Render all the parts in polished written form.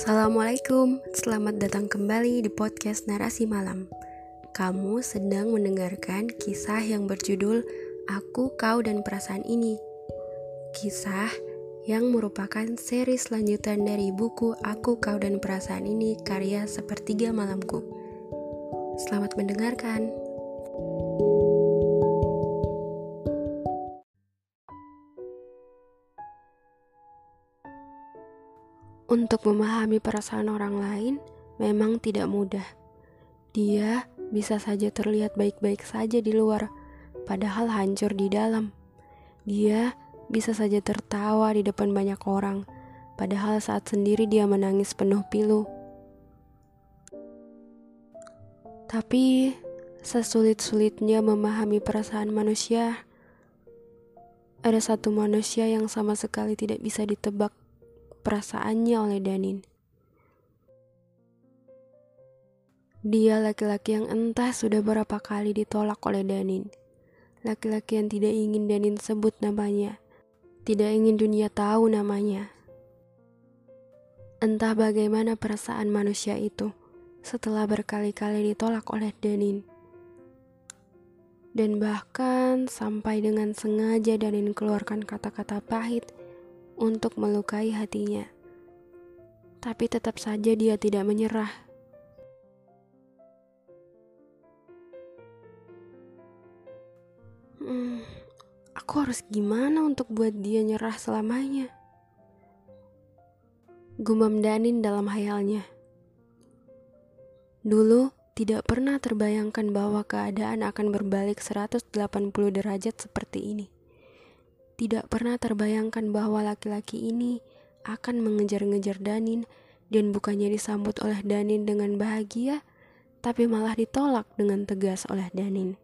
Assalamualaikum, selamat datang kembali di podcast Narasi Malam. Kamu sedang mendengarkan kisah yang berjudul Aku, Kau, dan Perasaan Ini. Kisah yang merupakan seri selanjutan dari buku Aku, Kau, dan Perasaan Ini karya Sepertiga Malamku. Selamat mendengarkan. Untuk memahami perasaan orang lain memang tidak mudah. Dia bisa saja terlihat baik-baik saja di luar, padahal hancur di dalam. Dia bisa saja tertawa di depan banyak orang, padahal saat sendiri dia menangis penuh pilu. Tapi sesulit-sulitnya memahami perasaan manusia, ada satu manusia yang sama sekali tidak bisa ditebak perasaannya oleh Danin. Dia laki-laki yang entah sudah berapa kali ditolak oleh Danin. Laki-laki yang tidak ingin Danin sebut namanya, tidak ingin dunia tahu namanya. Entah bagaimana perasaan manusia itu setelah berkali-kali ditolak oleh Danin. Dan bahkan sampai dengan sengaja Danin keluarkan kata-kata pahit untuk melukai hatinya. Tapi tetap saja dia tidak menyerah. Aku harus gimana untuk buat dia nyerah selamanya? Gumam Danin dalam hayalnya. Dulu tidak pernah terbayangkan bahwa keadaan akan berbalik 180 derajat seperti ini. Tidak pernah terbayangkan bahwa laki-laki ini akan mengejar-ngejar Danin dan bukannya disambut oleh Danin dengan bahagia, tapi malah ditolak dengan tegas oleh Danin.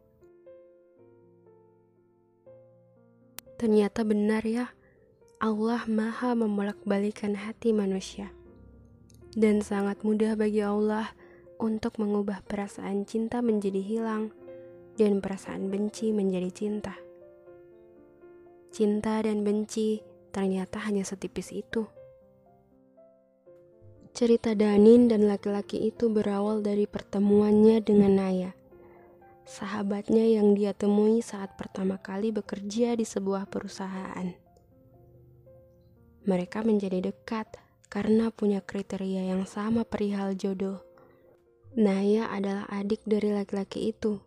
Ternyata benar ya, Allah maha membolak-balikan hati manusia. Dan sangat mudah bagi Allah untuk mengubah perasaan cinta menjadi hilang dan perasaan benci menjadi cinta. Cinta dan benci ternyata hanya setipis itu. Cerita Danin dan laki-laki itu berawal dari pertemuannya dengan Naya, sahabatnya yang dia temui saat pertama kali bekerja di sebuah perusahaan. Mereka menjadi dekat karena punya kriteria yang sama perihal jodoh. Naya adalah adik dari laki-laki itu.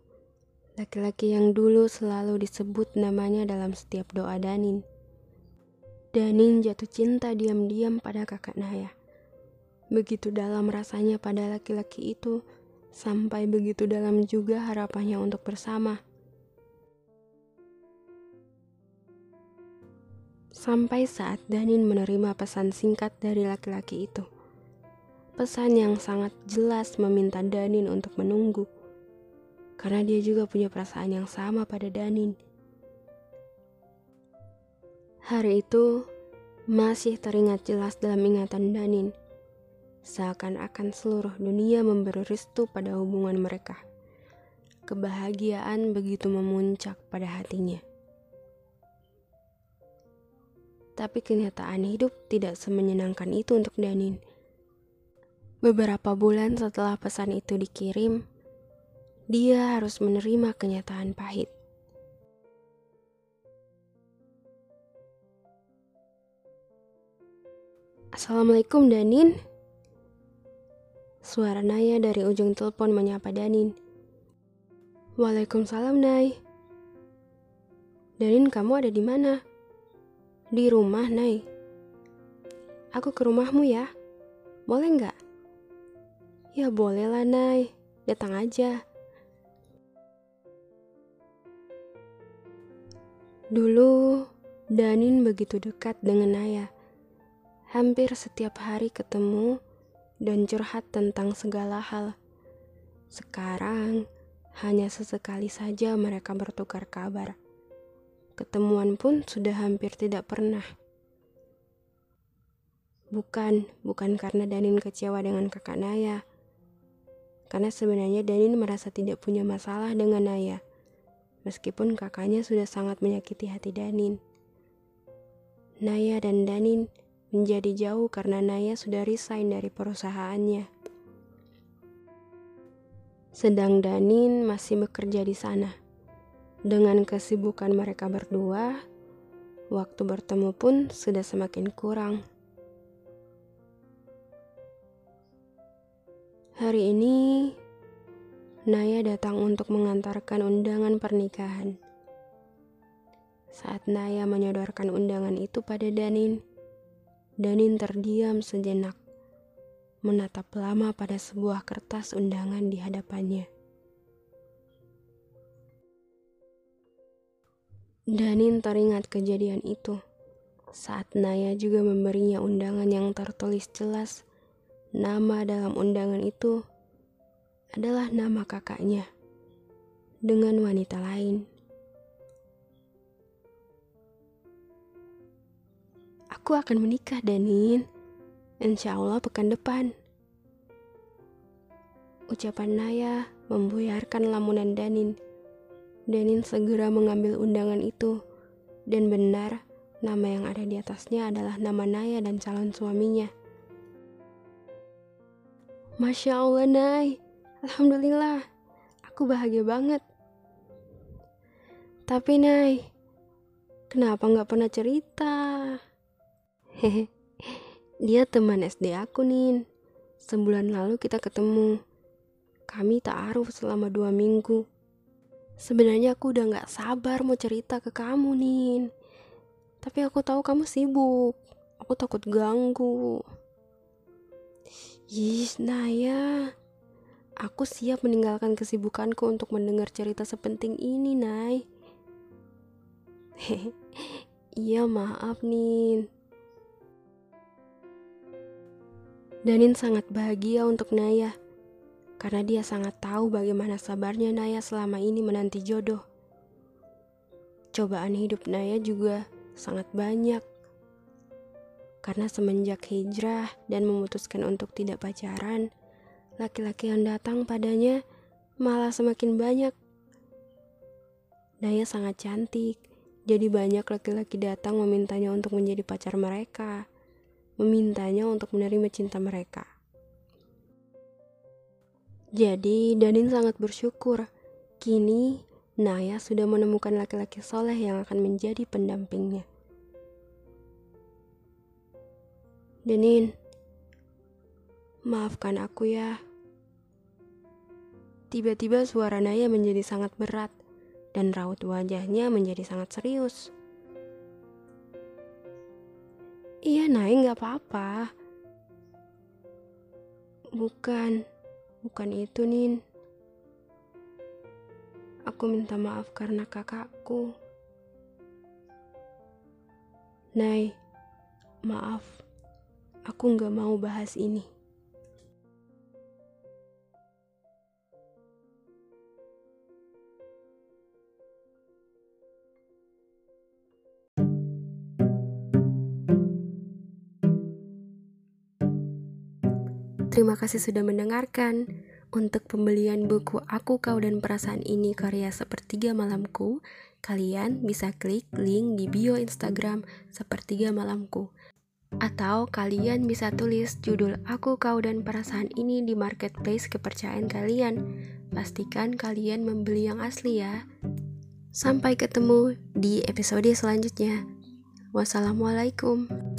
Laki-laki yang dulu selalu disebut namanya dalam setiap doa Danin. Danin jatuh cinta diam-diam pada kakak Naya. Begitu dalam rasanya pada laki-laki itu, sampai begitu dalam juga harapannya untuk bersama. Sampai saat Danin menerima pesan singkat dari laki-laki itu. Pesan yang sangat jelas meminta Danin untuk menunggu. Karena dia juga punya perasaan yang sama pada Danin. Hari itu masih teringat jelas dalam ingatan Danin, seakan-akan seluruh dunia memberi restu pada hubungan mereka. Kebahagiaan begitu memuncak pada hatinya. Tapi kenyataan hidup tidak semenyenangkan itu untuk Danin. Beberapa bulan setelah pesan itu dikirim, dia harus menerima kenyataan pahit. Assalamualaikum, Danin. Suara Naya dari ujung telepon menyapa Danin. Waalaikumsalam, Nay. Danin, kamu ada di mana? Di rumah, Nay. Aku ke rumahmu ya. Boleh nggak? Ya boleh lah, Nay. Datang aja. Dulu, Danin begitu dekat dengan Naya. Hampir setiap hari ketemu dan curhat tentang segala hal. Sekarang, hanya sesekali saja mereka bertukar kabar. Ketemuan pun sudah hampir tidak pernah. Bukan karena Danin kecewa dengan kakak Naya. Karena sebenarnya Danin merasa tidak punya masalah dengan Naya. Meskipun kakaknya sudah sangat menyakiti hati Danin. Naya dan Danin menjadi jauh karena Naya sudah resign dari perusahaannya. Sedang Danin masih bekerja di sana. Dengan kesibukan mereka berdua, waktu bertemu pun sudah semakin kurang. Hari ini, Naya datang untuk mengantarkan undangan pernikahan. Saat Naya menyodorkan undangan itu pada Danin, Danin terdiam sejenak, menatap lama pada sebuah kertas undangan di hadapannya. Danin teringat kejadian itu, saat Naya juga memberinya undangan yang tertulis jelas. Nama dalam undangan itu adalah nama kakaknya dengan wanita lain. Aku akan menikah, Danin. Insya Allah pekan depan. Ucapan Naya membuyarkan lamunan Danin. Danin segera mengambil undangan itu, dan benar, nama yang ada di atasnya adalah nama Naya dan calon suaminya. Masya Allah, Nay. Alhamdulillah. Aku bahagia banget. Tapi, Nay, kenapa gak pernah cerita? Hehe. Dia teman SD aku, Nin. Sebulan lalu kita ketemu. Kami ta'aruf selama 2 minggu. Sebenarnya aku udah gak sabar mau cerita ke kamu, Nin. Tapi aku tahu kamu sibuk. Aku takut ganggu. Yes, Naya, aku siap meninggalkan kesibukanku untuk mendengar cerita sepenting ini, Nay. Iya, maaf, Nin. Danin sangat bahagia untuk Naya, karena dia sangat tahu bagaimana sabarnya Naya selama ini menanti jodoh. Cobaan hidup Naya juga sangat banyak. Karena semenjak hijrah dan memutuskan untuk tidak pacaran, laki-laki yang datang padanya malah semakin banyak. Naya sangat cantik, jadi banyak laki-laki datang memintanya untuk menjadi pacar mereka, memintanya untuk menerima cinta mereka. Jadi Danin sangat bersyukur, kini Naya sudah menemukan laki-laki soleh yang akan menjadi pendampingnya. Danin, maafkan aku ya. Tiba-tiba suara Naya menjadi sangat berat dan raut wajahnya menjadi sangat serius. Iya, Nay, gak apa-apa. Bukan itu, Nin. Aku minta maaf karena kakakku. Nay, maaf. Aku gak mau bahas ini. Terima kasih sudah mendengarkan. Untuk pembelian buku Aku, Kau, dan Perasaan Ini karya Sepertiga Malamku, kalian bisa klik link di bio Instagram Sepertiga Malamku. Atau kalian bisa tulis judul Aku, Kau, dan Perasaan Ini di marketplace kepercayaan kalian. Pastikan kalian membeli yang asli ya. Sampai ketemu di episode selanjutnya. Wassalamualaikum.